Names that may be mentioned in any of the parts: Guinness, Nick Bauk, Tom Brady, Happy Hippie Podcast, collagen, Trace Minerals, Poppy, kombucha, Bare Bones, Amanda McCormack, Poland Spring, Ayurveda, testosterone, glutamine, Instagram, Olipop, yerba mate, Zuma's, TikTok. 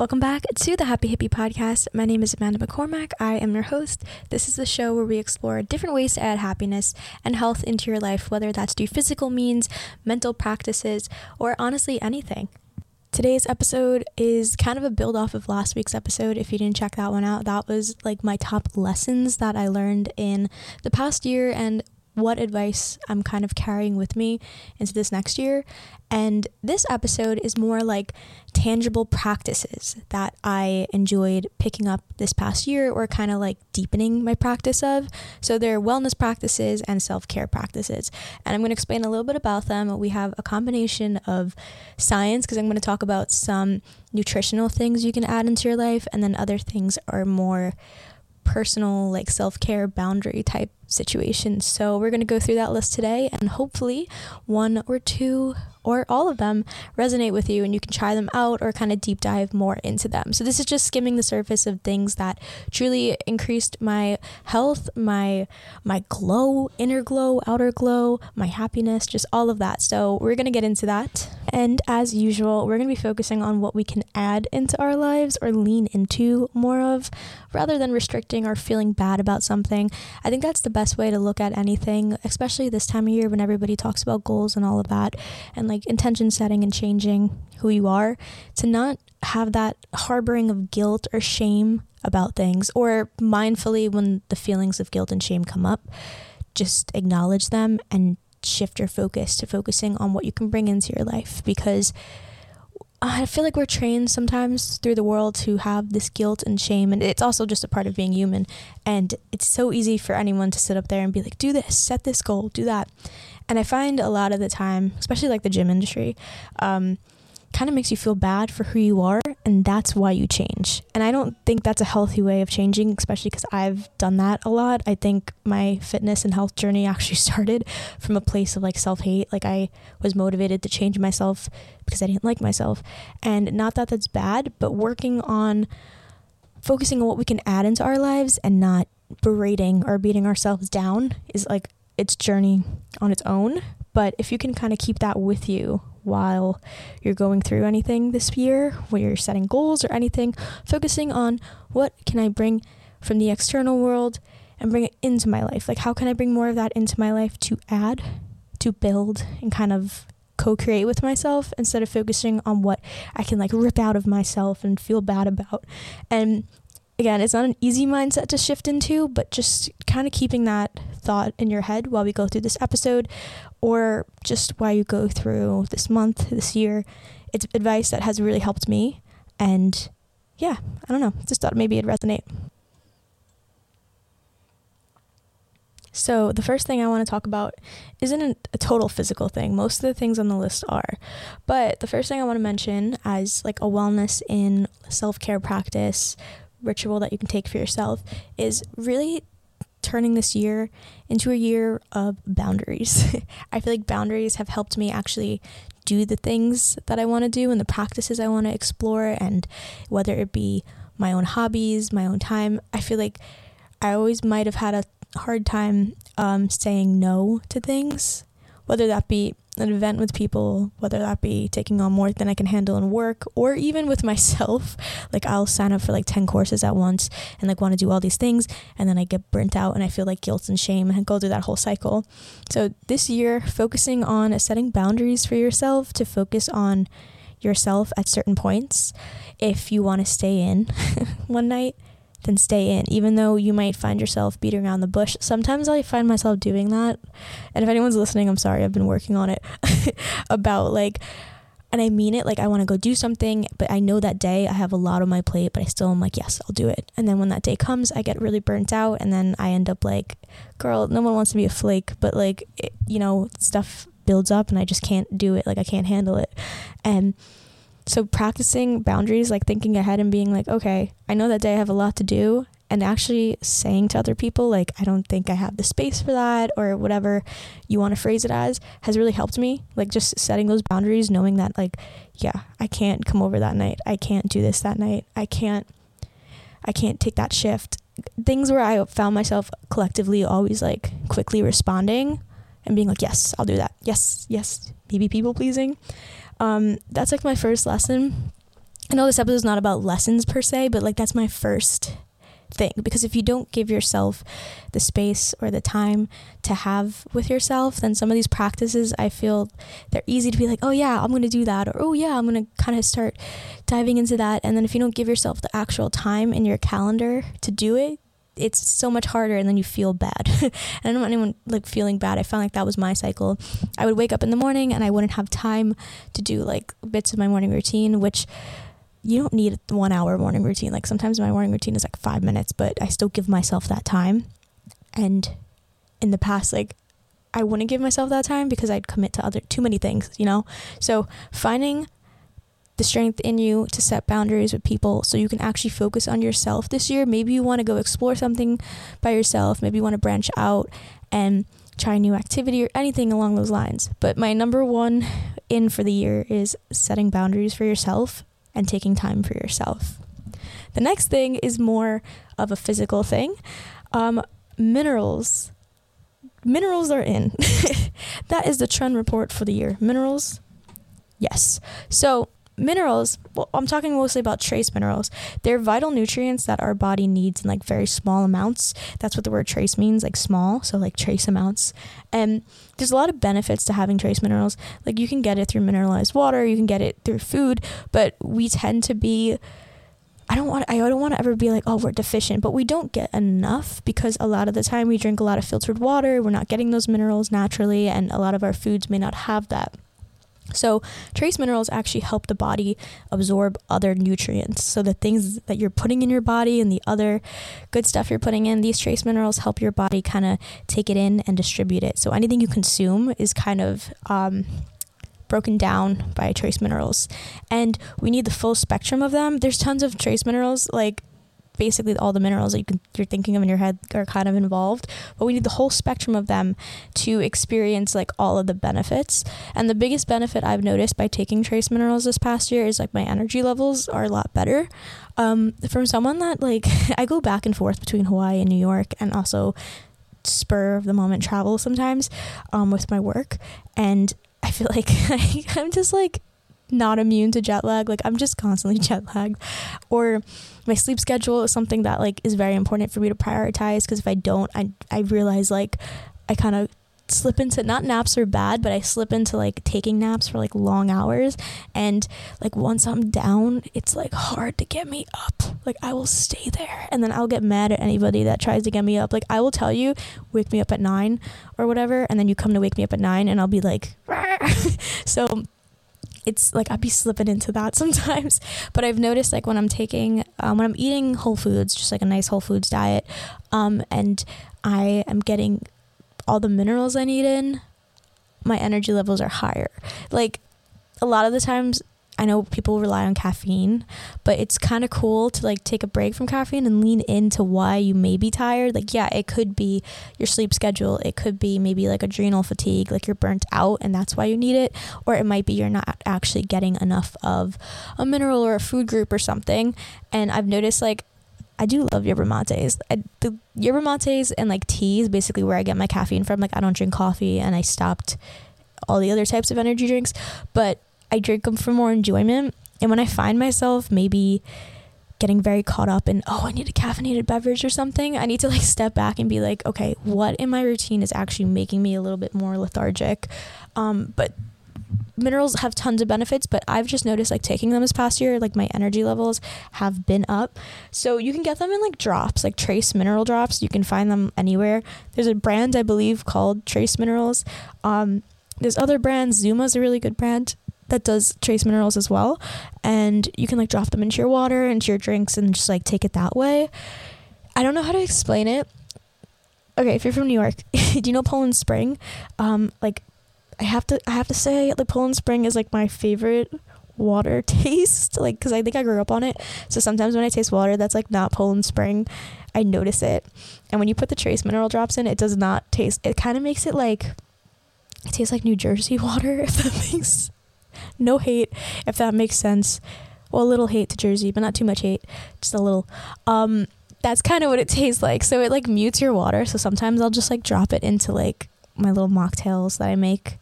Welcome back to the Happy Hippie Podcast. My name is Amanda McCormack. I am your host. This is the show where we explore different ways to add happiness and health into your life, whether that's through physical means, mental practices, or honestly anything. Today's episode is kind of a build off of last week's episode. If you didn't check that one out, that was like my top lessons that I learned in the past year and what advice I'm kind of carrying with me into this next year. And this episode is more like tangible practices that I enjoyed picking up this past year or kind of like deepening my practice of. So they're wellness practices and self-care practices. And I'm going to explain a little bit about them. We have a combination of science, because I'm going to talk about some nutritional things you can add into your life, and then other things are more personal, like self-care boundary type situations. So we're going to go through that list today, and hopefully one or two or all of them resonate with you and you can try them out or kind of deep dive more into them. So this is just skimming the surface of things that truly increased my health, my glow, inner glow, outer glow, my happiness, just all of that. So we're going to get into that. And as usual, we're going to be focusing on what we can add into our lives or lean into more of, rather than restricting or feeling bad about something. I think that's the best way to look at anything, especially this time of year when everybody talks about goals and all of that, and like intention setting and changing who you are, to not have that harboring of guilt or shame about things, or mindfully when the feelings of guilt and shame come up, just acknowledge them and shift your focus to focusing on what you can bring into your life. Because I feel like we're trained sometimes through the world to have this guilt and shame, and it's also just a part of being human. And it's so easy for anyone to sit up there and be like, do this, set this goal, do that. And I find a lot of the time, especially like the gym industry, kind of makes you feel bad for who you are, and that's why you change. And I don't think that's a healthy way of changing, especially because I've done that a lot. I think my fitness and health journey actually started from a place of like self-hate. Like I was motivated to change myself because I didn't like myself. And not that that's bad, but working on focusing on what we can add into our lives and not berating or beating ourselves down is like its journey on its own. But if you can kind of keep that with you while you're going through anything this year, when you're setting goals or anything, focusing on what can I bring from the external world and bring it into my life? Like, how can I bring more of that into my life to add, to build, and kind of co-create with myself, instead of focusing on what I can like rip out of myself and feel bad about. And again, it's not an easy mindset to shift into, but just kind of keeping that thought in your head while we go through this episode, or just while you go through this month, this year. It's advice that has really helped me. And yeah, I don't know, just thought maybe it'd resonate. So the first thing I want to talk about isn't a total physical thing. Most of the things on the list are. But the first thing I want to mention as like a wellness in self-care practice ritual that you can take for yourself is really turning this year into a year of boundaries. I feel like boundaries have helped me actually do the things that I want to do and the practices I want to explore, and whether it be my own hobbies, my own time. I feel like I always might have had a hard time saying no to things, whether that be an event with people, whether that be taking on more than I can handle in work, or even with myself. Like I'll sign up for like 10 courses at once and like want to do all these things, and then I get burnt out and I feel like guilt and shame and go through that whole cycle. So this year, focusing on setting boundaries for yourself, to focus on yourself at certain points. If you want to stay in one night, then stay in, even though you might find yourself beating around the bush. Sometimes I find myself doing that. And if anyone's listening, I'm sorry, I've been working on it about like, and I mean it, like I want to go do something, but I know that day I have a lot on my plate, but I still am like, yes, I'll do it. And then when that day comes, I get really burnt out. And then I end up like, girl, no one wants to be a flake, but like, it, you know, stuff builds up and I just can't do it. Like I can't handle it. And so practicing boundaries, like thinking ahead and being like, okay, I know that day I have a lot to do, and actually saying to other people, like, I don't think I have the space for that, or whatever you want to phrase it as, has really helped me. Like just setting those boundaries, knowing that like, yeah, I can't come over that night. I can't do this that night. I can't take that shift. Things where I found myself collectively always like quickly responding and being like, yes, I'll do that. Yes, maybe people pleasing. That's like my first lesson I know this episode is not about lessons per se, but like that's my first thing, because if you don't give yourself the space or the time to have with yourself, then some of these practices, I feel they're easy to be like, oh yeah, I'm going to do that, or oh yeah, I'm going to kind of start diving into that. And then if you don't give yourself the actual time in your calendar to do it, it's so much harder, and then you feel bad. And I don't want anyone like feeling bad. I found like that was my cycle. I would wake up in the morning and I wouldn't have time to do like bits of my morning routine, which you don't need a 1 hour morning routine. Like sometimes my morning routine is like 5 minutes, but I still give myself that time. And in the past, like I wouldn't give myself that time because I'd commit to too many things, you know? So finding the strength in you to set boundaries with people so you can actually focus on yourself this year. Maybe you want to go explore something by yourself. Maybe you want to branch out and try a new activity or anything along those lines. But my number one in for the year is setting boundaries for yourself and taking time for yourself. The next thing is more of a physical thing. Minerals. Minerals are in. That is the trend report for the year. Minerals. Yes. So minerals, well, I'm talking mostly about trace minerals. They're vital nutrients that our body needs in like very small amounts. That's what the word trace means, like small, so like trace amounts. And there's a lot of benefits to having trace minerals. Like you can get it through mineralized water, you can get it through food, but we tend to be, I don't want to ever be like, oh, we're deficient, but we don't get enough because a lot of the time we drink a lot of filtered water, we're not getting those minerals naturally, and a lot of our foods may not have that. So trace minerals actually help the body absorb other nutrients. So the things that you're putting in your body and the other good stuff you're putting in, these trace minerals help your body kind of take it in and distribute it. So anything you consume is kind of broken down by trace minerals. And we need the full spectrum of them. There's tons of trace minerals, like basically all the minerals that you're thinking of in your head are kind of involved, but we need the whole spectrum of them to experience like all of the benefits. And the biggest benefit I've noticed by taking trace minerals this past year is like my energy levels are a lot better. From someone that like I go back and forth between Hawaii and New York, and also spur of the moment travel sometimes with my work, and I feel like I'm just like not immune to jet lag. Like I'm just constantly jet lagged, or my sleep schedule is something that like is very important for me to prioritize, because if I don't, I realize like I kind of slip into, not naps are bad, but I slip into like taking naps for like long hours, and like once I'm down, it's like hard to get me up. Like I will stay there, and then I'll get mad at anybody that tries to get me up. Like I will tell you, wake me up at 9 or whatever, and then you come to wake me up at 9 and I'll be like so it's like I'd be slipping into that sometimes. But I've noticed like when I'm taking when I'm eating whole foods, just like a nice whole foods diet, and I am getting all the minerals I need in, my energy levels are higher. Like a lot of the times I know people rely on caffeine, but it's kind of cool to like take a break from caffeine and lean into why you may be tired. Like, yeah, it could be your sleep schedule. It could be maybe like adrenal fatigue, like you're burnt out and that's why you need it. Or it might be you're not actually getting enough of a mineral or a food group or something. And I've noticed like, I do love yerba mates. The yerba mates and like teas, basically where I get my caffeine from. Like I don't drink coffee and I stopped all the other types of energy drinks, but I drink them for more enjoyment. And when I find myself maybe getting very caught up in, oh, I need a caffeinated beverage or something, I need to like step back and be like, okay, what in my routine is actually making me a little bit more lethargic? But minerals have tons of benefits, but I've just noticed like taking them this past year, like my energy levels have been up. So you can get them in like drops, like trace mineral drops. You can find them anywhere. There's a brand, I believe, called Trace Minerals. There's other brands. Zuma's a really good brand that does trace minerals as well, and you can like drop them into your water, into your drinks, and just like take it that way. I don't know how to explain it. Okay, if you're from New York, do you know Poland Spring? Like I have to say, like Poland Spring is like my favorite water taste, like because I think I grew up on it. So sometimes when I taste water that's like not Poland Spring, I notice it. And when you put the trace mineral drops in, it does not taste, it kind of makes it like, it tastes like New Jersey water, if that makes, no hate if that makes sense. Well, a little hate to Jersey, but not too much hate, just a little. That's kind of what it tastes like. So it like mutes your water. So sometimes I'll just like drop it into like my little mocktails that I make,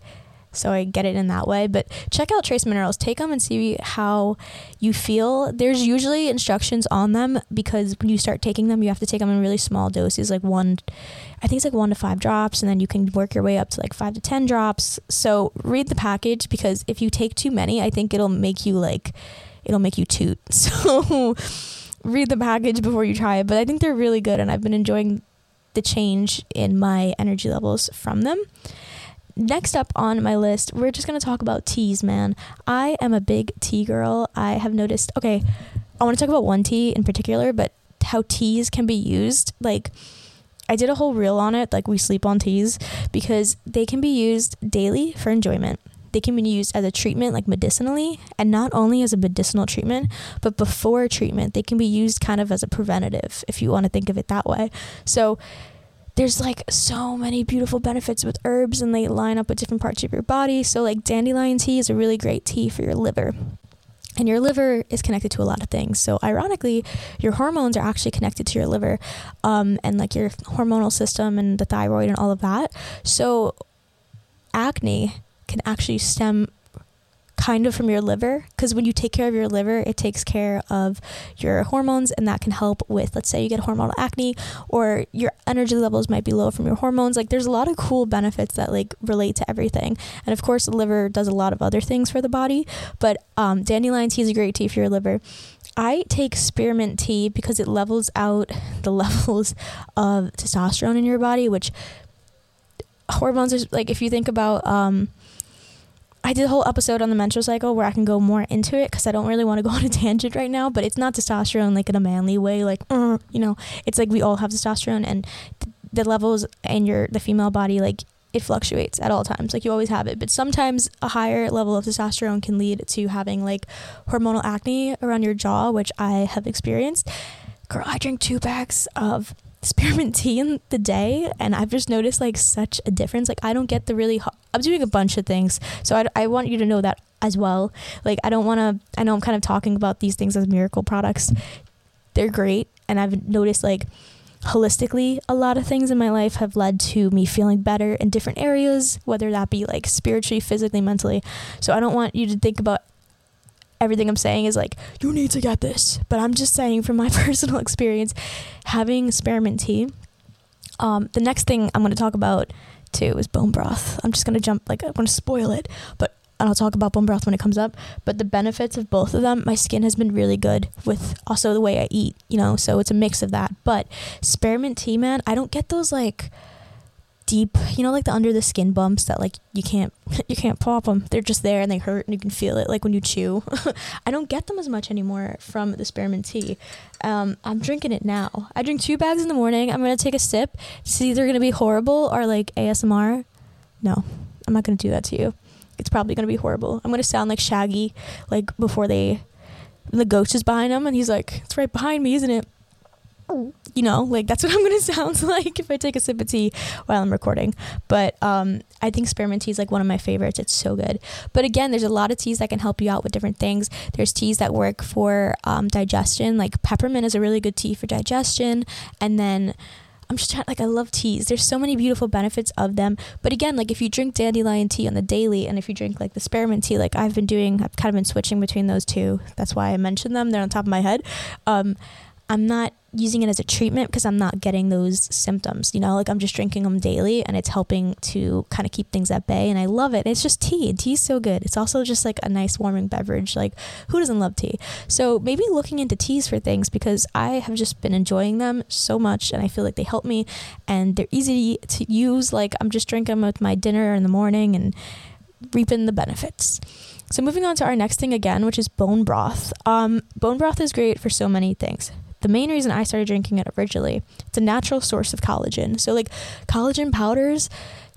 So I get it in that way. But check out Trace Minerals. Take them and see how you feel. There's usually instructions on them, because when you start taking them, you have to take them in really small doses, like one to five drops, and then you can work your way up to like 5 to 10 drops. So read the package, because if you take too many, I think it'll make you toot. So read the package before you try it. But I think they're really good, and I've been enjoying the change in my energy levels from them. Next up on my list, we're just going to talk about teas, man. I am a big tea girl. I have noticed, okay, I want to talk about one tea in particular, but how teas can be used. Like, I did a whole reel on it, like we sleep on teas, because they can be used daily for enjoyment. They can be used as a treatment, like medicinally, and not only as a medicinal treatment, but before treatment. They can be used kind of as a preventative, if you want to think of it that way. So there's like so many beautiful benefits with herbs, and they line up with different parts of your body. So like dandelion tea is a really great tea for your liver. And your liver is connected to a lot of things. So ironically, your hormones are actually connected to your liver, and like your hormonal system and the thyroid and all of that. So acne can actually stem kind of from your liver, because when you take care of your liver, it takes care of your hormones, and that can help with, let's say you get hormonal acne, or your energy levels might be low from your hormones. Like, there's a lot of cool benefits that like relate to everything. And of course, the liver does a lot of other things for the body, but dandelion tea is a great tea for your liver. I take spearmint tea because it levels out the levels of testosterone in your body, which hormones are like, if you think about I did a whole episode on the menstrual cycle where I can go more into it, because I don't really want to go on a tangent right now, but it's not testosterone like in a manly way, like, you know, it's like we all have testosterone, and the levels in the female body, like it fluctuates at all times, like you always have it. But sometimes a higher level of testosterone can lead to having like hormonal acne around your jaw, which I have experienced. Girl, I drink 2 packs of spearmint tea in the day, and I've just noticed like such a difference. Like, I don't get the really I'm doing a bunch of things, so I want you to know that as well. Like, I know I'm kind of talking about these things as miracle products. They're great, and I've noticed like holistically a lot of things in my life have led to me feeling better in different areas, whether that be like spiritually, physically, mentally. So I don't want you to think about everything I'm saying is like, you need to get this. But I'm just saying from my personal experience, having spearmint tea. The next thing I'm going to talk about too is bone broth. I'm just going to I'm going to spoil it, but I'll talk about bone broth when it comes up. But the benefits of both of them, my skin has been really good with also the way I eat, you know, so it's a mix of that. But spearmint tea, man, I don't get those like deep, you know, like the under the skin bumps that like you can't pop them. They're just there and they hurt and you can feel it like when you chew. I don't get them as much anymore from the spearmint tea. I'm drinking it now. I drink 2 bags in the morning. I'm gonna take a sip. It's either gonna be horrible or like ASMR. No, I'm not gonna do that to you. It's probably gonna be horrible. I'm gonna sound like Shaggy, like before the ghost is behind him and he's like, it's right behind me, isn't it? You know, like that's what I'm going to sound like if I take a sip of tea while I'm recording. But I think spearmint tea is like one of my favorites. It's so good. But again, there's a lot of teas that can help you out with different things. There's teas that work for digestion. Like peppermint is a really good tea for digestion. And then I'm just trying, like, I love teas. There's so many beautiful benefits of them. But again, like if you drink dandelion tea on the daily, and if you drink like the spearmint tea, like I've kind of been switching between those two. That's why I mentioned them. They're on top of my head. I'm not using it as a treatment because I'm not getting those symptoms, you know, like I'm just drinking them daily and it's helping to kind of keep things at bay. And I love it. It's just tea. And tea's so good. It's also just like a nice warming beverage. Like, who doesn't love tea? So maybe looking into teas for things, because I have just been enjoying them so much and I feel like they help me and they're easy to use. Like, I'm just drinking them with my dinner in the morning and reaping the benefits. So moving on to our next thing again, which is bone broth. Bone broth is great for so many things. The main reason I started drinking it originally, it's a natural source of collagen. So like collagen powders,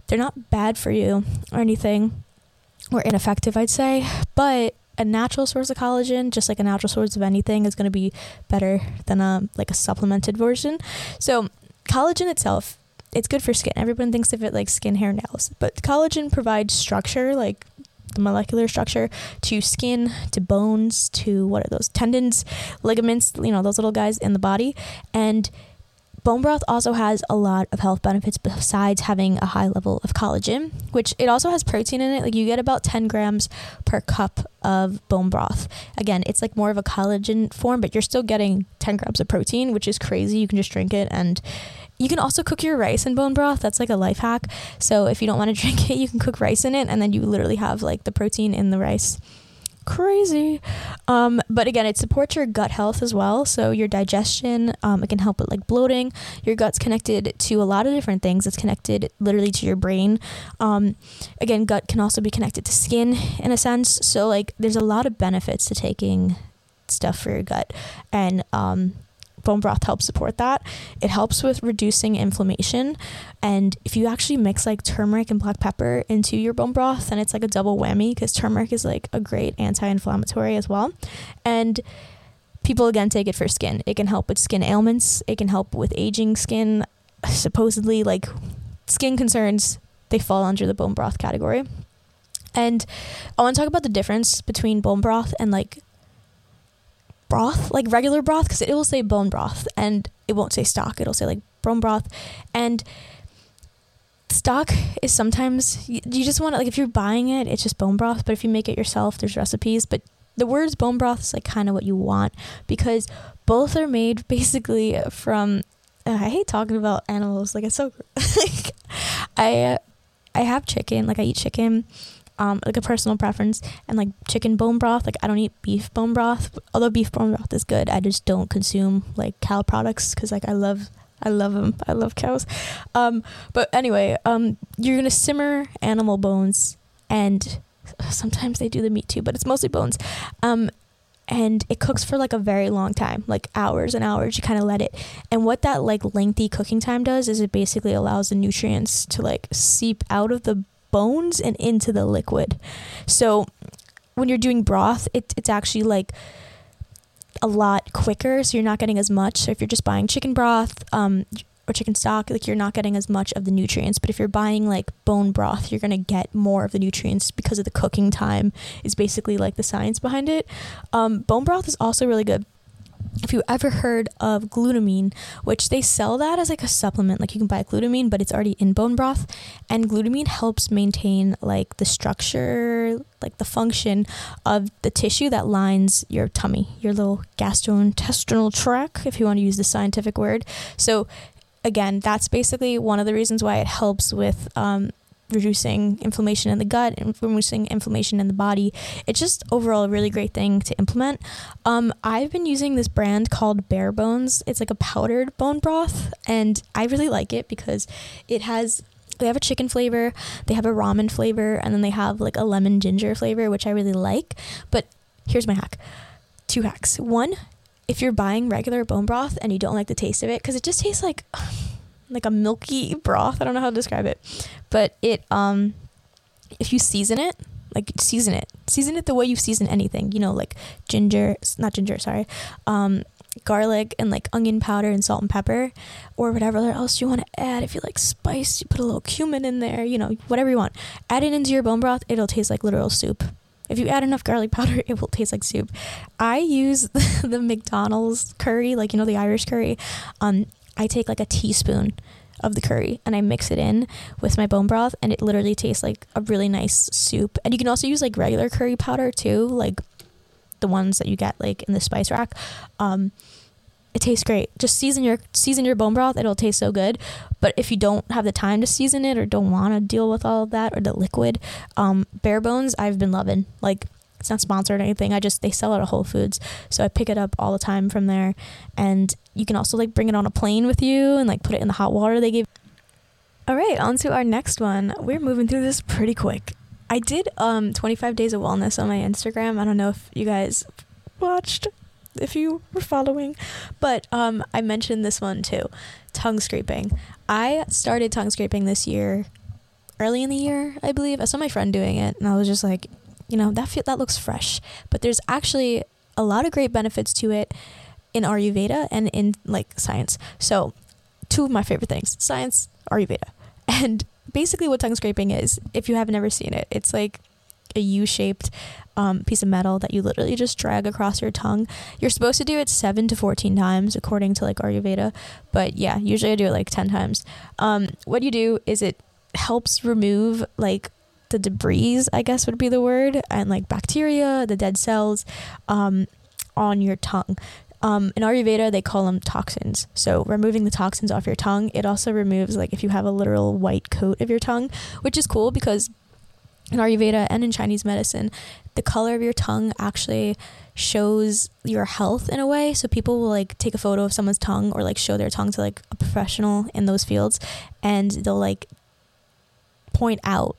they're not bad for you or anything, or ineffective, I'd say, but a natural source of collagen, just like a natural source of anything, is going to be better than a supplemented version. So collagen itself, it's good for skin. Everyone thinks of it like skin, hair, nails, but collagen provides structure, like the molecular structure to skin, to bones, to what are those tendons, ligaments, you know, those little guys in the body. And Bone broth also has a lot of health benefits besides having a high level of collagen, which it also has protein in it. Like you get about 10 grams per cup of bone broth. Again, it's like more of a collagen form, but you're still getting 10 grams of protein, which is crazy. You can just drink it, and you can also cook your rice in bone broth. That's like a life hack. So if you don't want to drink it, you can cook rice in it, and then you literally have like the protein in the rice. Crazy. But again, it supports your gut health as well. So your digestion, it can help with like bloating. Your gut's connected to a lot of different things. It's connected literally to your brain. Again, gut can also be connected to skin in a sense. So like there's a lot of benefits to taking stuff for your gut, and bone broth helps support that. It helps with reducing inflammation, and if you actually mix like turmeric and black pepper into your bone broth, then it's like a double whammy, because turmeric is like a great anti-inflammatory as well. And people again take it for skin. It can help with skin ailments. It can help with aging skin. Supposedly like skin concerns, they fall under the bone broth category. And I want to talk about the difference between bone broth and like broth, like regular broth, because it will say bone broth and it won't say stock. It'll say like bone broth. And stock is sometimes you just want to, like, if you're buying it, it's just bone broth. But if you make it yourself, there's recipes. But the words bone broth is like kind of what you want, because both are made basically from I hate talking about animals, like it's so like I have chicken, like I eat chicken, like a personal preference, and like chicken bone broth. Like I don't eat beef bone broth, although beef bone broth is good. I just don't consume like cow products, because like I love them. I love cows. But anyway, you're gonna simmer animal bones, and sometimes they do the meat too, but it's mostly bones. And it cooks for like a very long time, like hours and hours. You kind of let it. And what that like lengthy cooking time does is it basically allows the nutrients to like seep out of the bones and into the liquid. So when you're doing broth, it's actually like a lot quicker, so you're not getting as much. So if you're just buying chicken broth or chicken stock, like you're not getting as much of the nutrients. But if you're buying like bone broth, you're gonna get more of the nutrients because of the cooking time is basically like the science behind it. Bone broth is also really good. If you ever heard of glutamine, which they sell that as like a supplement, like you can buy glutamine, but it's already in bone broth. And glutamine helps maintain like the structure, like the function of the tissue that lines your tummy, your little gastrointestinal tract, if you want to use the scientific word. So again, that's basically one of the reasons why it helps with reducing inflammation in the gut and reducing inflammation in the body. It's just overall a really great thing to implement. I've been using this brand called Bare Bones. It's like a powdered bone broth, and I really like it because they have a chicken flavor, they have a ramen flavor, and then they have like a lemon ginger flavor, which I really like. But here's my hack. 2 hacks. 1, if you're buying regular bone broth and you don't like the taste of it, because it just tastes like a milky broth. I don't know how to describe it, but it, if you season it the way you season anything, you know, like garlic and like onion powder and salt and pepper, or whatever else you want to add. If you like spice, you put a little cumin in there, you know, whatever you want, add it into your bone broth. It'll taste like literal soup. If you add enough garlic powder, it will taste like soup. I use the McDonald's curry, like, you know, the Irish curry. I take like a teaspoon of the curry and I mix it in with my bone broth, and it literally tastes like a really nice soup. And you can also use like regular curry powder too, like the ones that you get like in the spice rack. It tastes great. Just season your bone broth. It'll taste so good. But if you don't have the time to season it, or don't want to deal with all of that or the liquid, Bare Bones, I've been loving. Like, it's not sponsored or anything. They sell it at Whole Foods, so I pick it up all the time from there. And you can also like bring it on a plane with you and like put it in the hot water they gave. All right, on to our next one. We're moving through this pretty quick. I did 25 days of wellness on my Instagram. I don't know if you guys watched, if you were following, but I mentioned this one too. Tongue scraping. I started tongue scraping this year, early in the year, I believe. I saw my friend doing it, and I was just like, you know, that looks fresh. But there's actually a lot of great benefits to it in Ayurveda and in like science. So 2 of my favorite things, science, Ayurveda. And basically what tongue scraping is, if you have never seen it, it's like a U-shaped piece of metal that you literally just drag across your tongue. You're supposed to do it 7 to 14 times according to like Ayurveda, but yeah, usually I do it like 10 times. What you do is it helps remove like the debris, I guess would be the word, and like bacteria, the dead cells on your tongue. In Ayurveda, they call them toxins. So removing the toxins off your tongue, it also removes like if you have a literal white coat of your tongue, which is cool because in Ayurveda and in Chinese medicine, the color of your tongue actually shows your health in a way. So people will like take a photo of someone's tongue or like show their tongue to like a professional in those fields, and they'll like point out,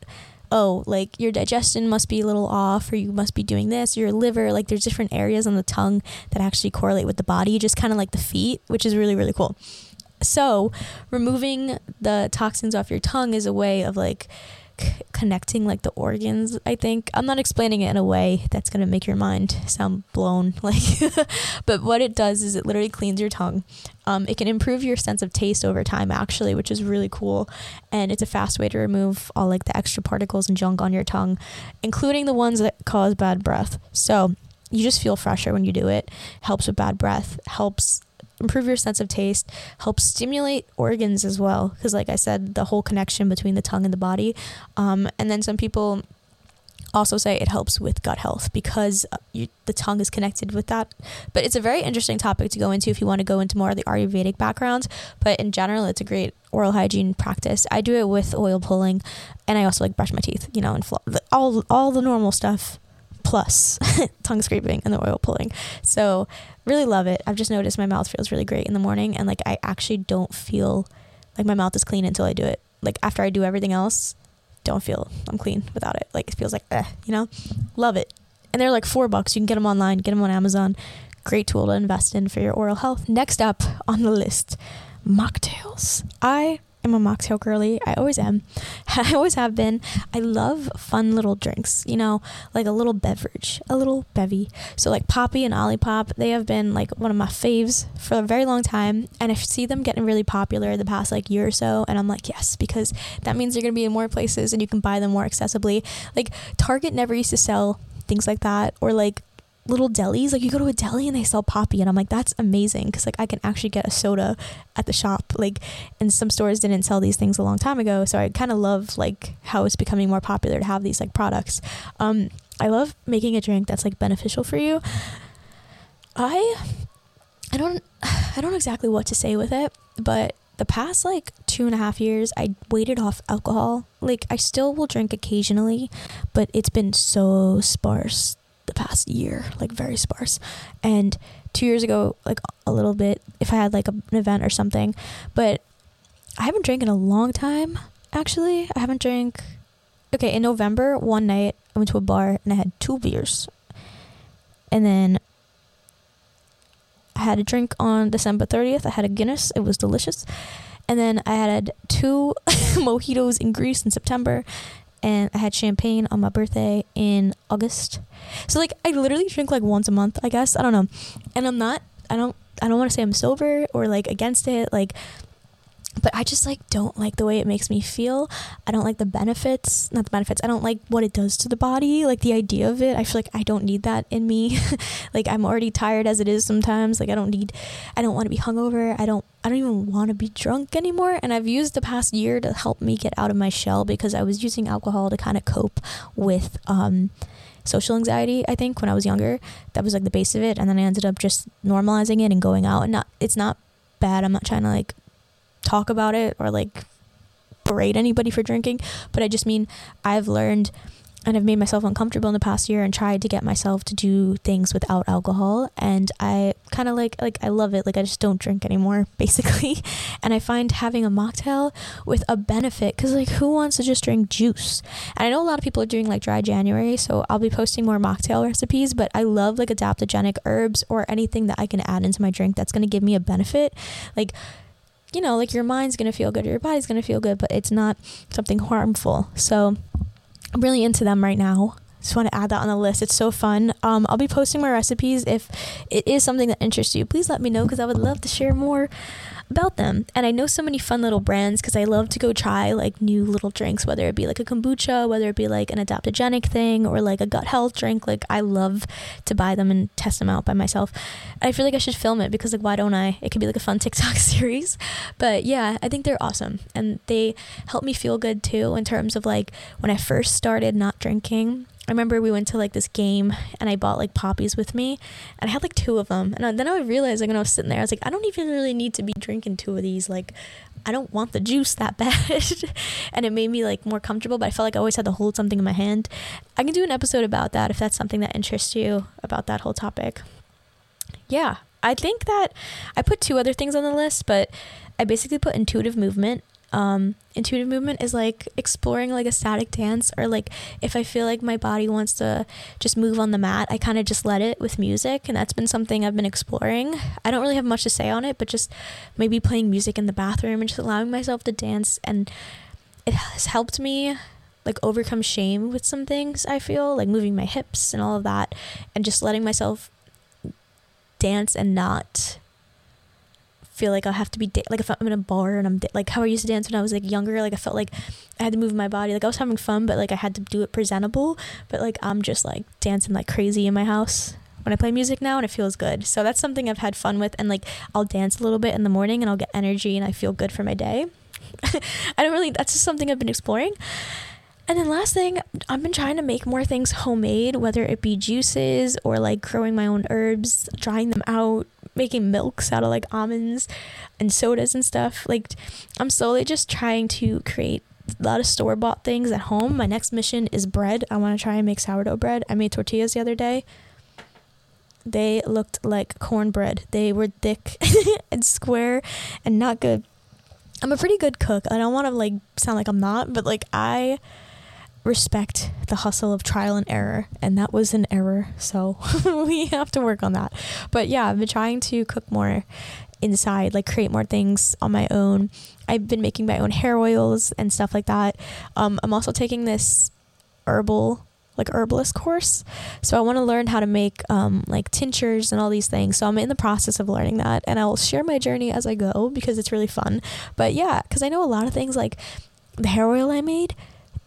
oh, like your digestion must be a little off, or you must be doing this, your liver, like there's different areas on the tongue that actually correlate with the body, just kind of like the feet, which is really, really cool. So removing the toxins off your tongue is a way of like connecting like the organs, I think. I'm not explaining it in a way that's going to make your mind sound blown, like but what it does is it literally cleans your tongue. It can improve your sense of taste over time actually, which is really cool, and it's a fast way to remove all like the extra particles and junk on your tongue, including the ones that cause bad breath. So you just feel fresher when you do it. Helps with bad breath, helps improve your sense of taste, helps stimulate organs as well, because like I said, the whole connection between the tongue and the body. And then some people also say it helps with gut health because the tongue is connected with that. But it's a very interesting topic to go into if you want to go into more of the Ayurvedic background, but in general it's a great oral hygiene practice. I do it with oil pulling, and I also like brush my teeth, you know, and all the normal stuff plus tongue scraping and the oil pulling. So really love it. I've just noticed my mouth feels really great in the morning, and like I actually don't feel like my mouth is clean until I do it. Like after I do everything else, don't feel I'm clean without it. Like it feels like you know, love it. And they're like $4. You can get them online, get them on Amazon. Great tool to invest in for your oral health. Next up on the list, mocktails. I'm a mocktail girly. I always am. I always have been. I love fun little drinks, you know, like a little beverage, a little bevy. So like Poppy and Olipop, they have been like one of my faves for a very long time. And I see them getting really popular the past like year or so. And I'm like, yes, because that means they're going to be in more places and you can buy them more accessibly. Like Target never used to sell things like that, or like little delis, like you go to a deli and they sell Poppy, and I'm like, that's amazing, because like I can actually get a soda at the shop, like, and some stores didn't sell these things a long time ago. So I kind of love like how it's becoming more popular to have these like products. I love making a drink that's like beneficial for you. I don't exactly what to say with it, but the past like 2.5 years, I waited off alcohol. Like I still will drink occasionally, but it's been so sparse the past year, like very sparse. And 2 years ago, like a little bit, if I had like an event or something, but I haven't drank in a long time. Actually, I haven't drank. Okay. In November, one night I went to a bar and I had 2 beers, and then I had a drink on December 30th. I had a Guinness. It was delicious. And then I had 2 mojitos in Greece in September, and I had champagne on my birthday in August. So like I literally drink like once a month, I guess. I don't know. And I don't want to say I'm sober or like against it, like, but I just like don't like the way it makes me feel. I don't like the benefits, I don't like what it does to the body, like the idea of it. I feel like I don't need that in me. Like I'm already tired as it is sometimes. Like I don't want to be hungover. I don't even want to be drunk anymore. And I've used the past year to help me get out of my shell, because I was using alcohol to kind of cope with social anxiety, I think, when I was younger. That was like the base of it. And then I ended up just normalizing it and going out, and it's not bad. I'm not trying to like talk about it or like berate anybody for drinking, but I just mean I've learned and I've made myself uncomfortable in the past year and tried to get myself to do things without alcohol, and I kind of like I love it. Like I just don't drink anymore basically, and I find having a mocktail with a benefit, because like who wants to just drink juice? And I know a lot of people are doing like dry January, so I'll be posting more mocktail recipes, but I love like adaptogenic herbs or anything that I can add into my drink that's going to give me a benefit. Like, you know, like your mind's going to feel good, your body's going to feel good, but it's not something harmful. So I'm really into them right now. Just want to add that on the list. It's so fun. I'll be posting my recipes. If it is something that interests you, please let me know, because I would love to share more about them. And I know so many fun little brands, because I love to go try like new little drinks, whether it be like a kombucha, whether it be like an adaptogenic thing, or like a gut health drink. Like, I love to buy them and test them out by myself. I feel like I should film it, because like, why don't I? It could be like a fun TikTok series. But yeah, I think they're awesome, and they help me feel good too, in terms of like when I first started not drinking. I remember we went to like this game and I bought like poppies with me, and I had like two of them. And then I realized, like, when I was sitting there, I was like, I don't even really need to be drinking two of these. Like, I don't want the juice that bad. And it made me like more comfortable, but I felt like I always had to hold something in my hand. I can do an episode about that if that's something that interests you, about that whole topic. Yeah, I think that I put two other things on the list, but I basically put intuitive movement. Intuitive movement is like exploring like a static dance, or like if I feel like my body wants to just move on the mat, I kind of just let it with music. And that's been something I've been exploring. I don't really have much to say on it, but just maybe playing music in the bathroom and just allowing myself to dance. And it has helped me like overcome shame with some things, I feel like, moving my hips and all of that, and just letting myself dance and not feel like I'll have to be like, if I'm in a bar and I'm like how I used to dance when I was like younger, like I felt like I had to move my body, like I was having fun, but like I had to do it presentable. But like I'm just like dancing like crazy in my house when I play music now, and it feels good. So that's something I've had fun with. And like I'll dance a little bit in the morning and I'll get energy and I feel good for my day. That's just something I've been exploring. And then last thing, I've been trying to make more things homemade, whether it be juices or like growing my own herbs, drying them out, making milks out of like almonds and sodas and stuff. Like, I'm slowly just trying to create a lot of store-bought things at home. My next mission is bread. I want to try and make sourdough bread. I made tortillas the other day. They looked like cornbread. They were thick and square and not good. I'm a pretty good cook. I don't want to like sound like I'm not, but like I respect the hustle of trial and error, and that was an error, so we have to work on that. But yeah, I've been trying to cook more inside, like create more things on my own. I've been making my own hair oils and stuff like that. I'm also taking this herbalist course, so I want to learn how to make like tinctures and all these things. So I'm in the process of learning that, and I'll share my journey as I go, because it's really fun. But yeah, because I know a lot of things, like the hair oil I made,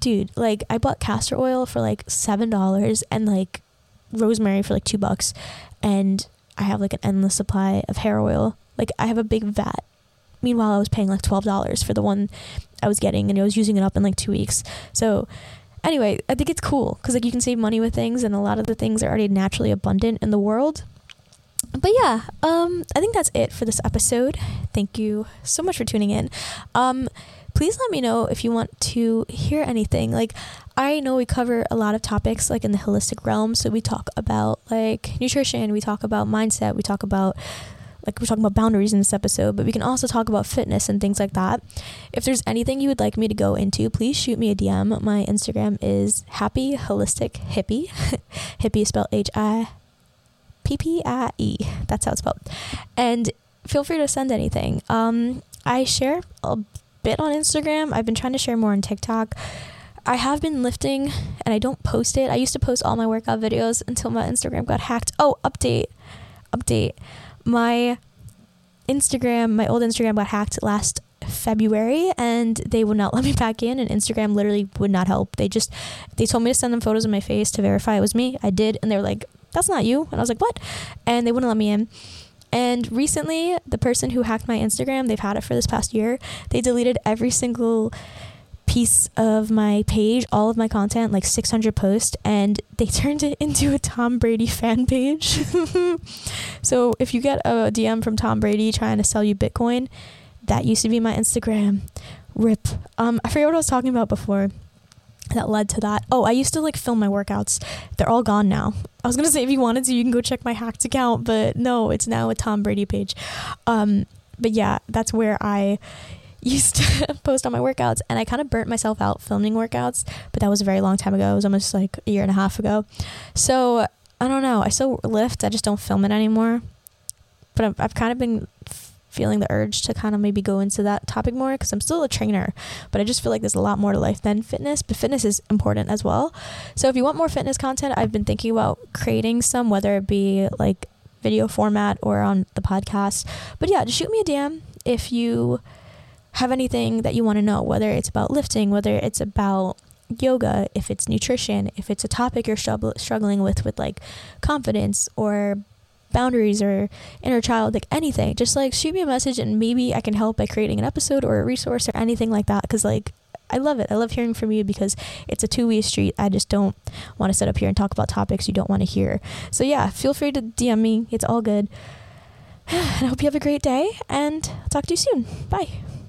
dude, like I bought castor oil for like $7 and like rosemary for like $2, and I have like an endless supply of hair oil. Like I have a big vat. Meanwhile, I was paying like $12 for the one I was getting, and I was using it up in like 2 weeks. So anyway, I think it's cool because like you can save money with things, and a lot of the things are already naturally abundant in the world. But yeah, I think that's it for this episode. Thank you so much for tuning in. Please let me know if you want to hear anything. Like, I know we cover a lot of topics like in the holistic realm. So we talk about like nutrition, we talk about mindset, we're talking about boundaries in this episode, but we can also talk about fitness and things like that. If there's anything you would like me to go into, please shoot me a DM. My Instagram is Happy Holistic Hippie. Hippie is spelled HIPPIE. That's how it's spelled. And feel free to send anything. I share a bit on Instagram. I've been trying to share more on TikTok. I have been lifting and I don't post it. I used to post all my workout videos until my Instagram got hacked. Oh, update. My old Instagram got hacked last February, and they would not let me back in, and Instagram literally would not help. They told me to send them photos of my face to verify it was me. I did, and they were like, that's not you. And I was like, what? And they wouldn't let me in. And recently, the person who hacked my Instagram, they've had it for this past year, they deleted every single piece of my page, all of my content, like 600 posts, and they turned it into a Tom Brady fan page. So if you get a DM from Tom Brady trying to sell you Bitcoin, that used to be my Instagram. RIP. I forget what I was talking about before that led to that. Oh, I used to like film my workouts. They're all gone now. I was gonna say, if you wanted to, you can go check my hacked account, but no, it's now a Tom Brady page. But yeah, that's where I used to post on my workouts, and I kind of burnt myself out filming workouts, but that was a very long time ago. It was almost like a year and a half ago. So I don't know. I still lift. I just don't film it anymore. But I've kind of been feeling the urge to kind of maybe go into that topic more, because I'm still a trainer, but I just feel like there's a lot more to life than fitness, but fitness is important as well. So if you want more fitness content, I've been thinking about creating some, whether it be like video format or on the podcast. But yeah, just shoot me a DM if you have anything that you want to know, whether it's about lifting, whether it's about yoga, if it's nutrition, if it's a topic you're struggling with like confidence or boundaries or inner child, like anything. Just like shoot me a message and maybe I can help by creating an episode or a resource or anything like that, because like I love it. I love hearing from you because it's a two-way street. I just don't want to sit up here and talk about topics you don't want to hear. So yeah, feel free to DM me. It's all good. And I hope you have a great day, and I'll talk to you soon. Bye.